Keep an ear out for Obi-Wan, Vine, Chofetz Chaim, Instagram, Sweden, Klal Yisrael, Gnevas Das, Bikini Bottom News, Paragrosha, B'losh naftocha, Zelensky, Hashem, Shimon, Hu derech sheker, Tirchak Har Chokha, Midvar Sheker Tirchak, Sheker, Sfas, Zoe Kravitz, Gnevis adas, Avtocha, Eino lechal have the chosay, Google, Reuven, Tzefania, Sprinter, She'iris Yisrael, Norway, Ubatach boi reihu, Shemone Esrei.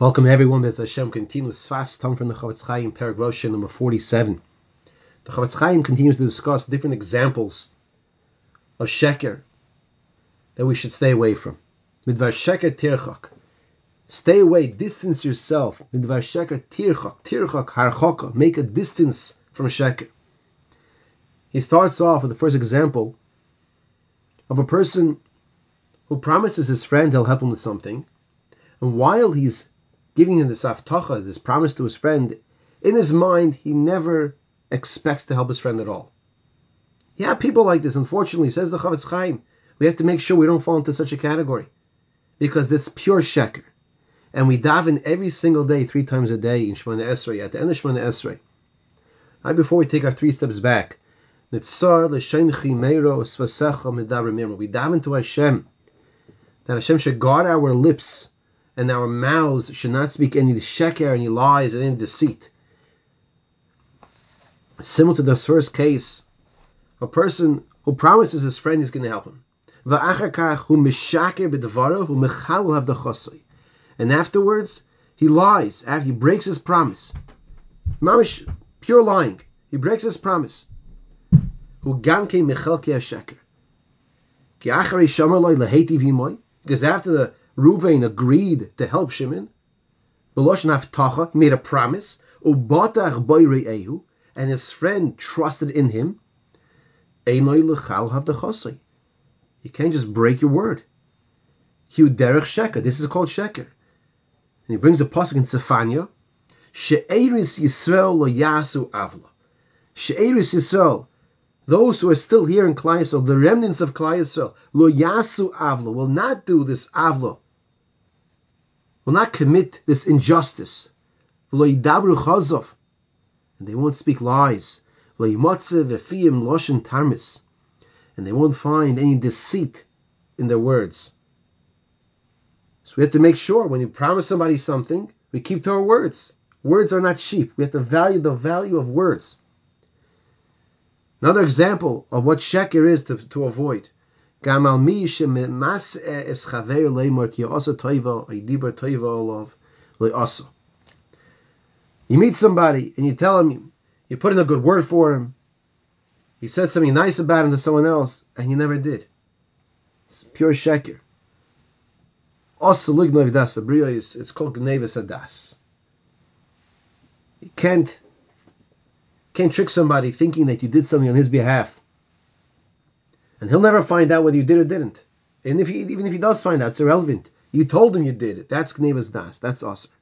Welcome everyone. As Hashem continues Sfas, Tom from the Chofetz Chaim, Paragrosha number 47. The Chofetz Chaim continues to discuss different examples of Sheker that we should stay away from. Midvar Sheker Tirchak. Stay away, distance yourself. Midvar Sheker Tirchak. Tirchak Har Chokha. Make a distance from Sheker. He starts off with the first example of a person who promises his friend he'll help him with something, and while he's giving him this Avtocha, this promise to his friend, in his mind, he never expects to help his friend at all. Yeah, people like this, unfortunately, says the Chofetz Chaim, we have to make sure we don't fall into such a category, because this is pure sheker. And we daven every single day, 3 times a day in Shemone Esrei, at the end of Shemone Esrei. Right before we take our 3 steps back, we daven to Hashem, that Hashem should guard our lips, and our mouths should not speak any sheker, any lies, and any deceit. Similar to this first case, a person who promises his friend is going to help him. And afterwards, he lies. After he breaks his promise. Mamish, pure lying. He breaks his promise. Because after the Reuven agreed to help Shimon, B'losh naftocha, made a promise, Ubatach boi reihu, and his friend trusted in him. Eino lechal have the chosay. You can't just break your word. Hu derech sheker. This is called sheker. And he brings a pasuk in Tzefania, She'iris Yisrael lo yasu avla. She'iris Yisrael, those who are still here in Klal Yisrael, the remnants of Klal Yisrael, lo yasu avla, will not do this avla, will not commit this injustice. And they won't speak lies. And they won't find any deceit in their words. So we have to make sure when you promise somebody something, we keep to our words. Words are not cheap. We have to value the value of words. Another example of what sheker is to avoid. You meet somebody and you tell him, you put in a good word for him, you said something nice about him to someone else, and you never did. It's pure sheker. It's called Gnevis adas. You can't trick somebody thinking that you did something on his behalf. And he'll never find out whether you did or didn't. And even if he does find out, it's irrelevant. You told him you did it. That's Gnevas Das. That's awesome.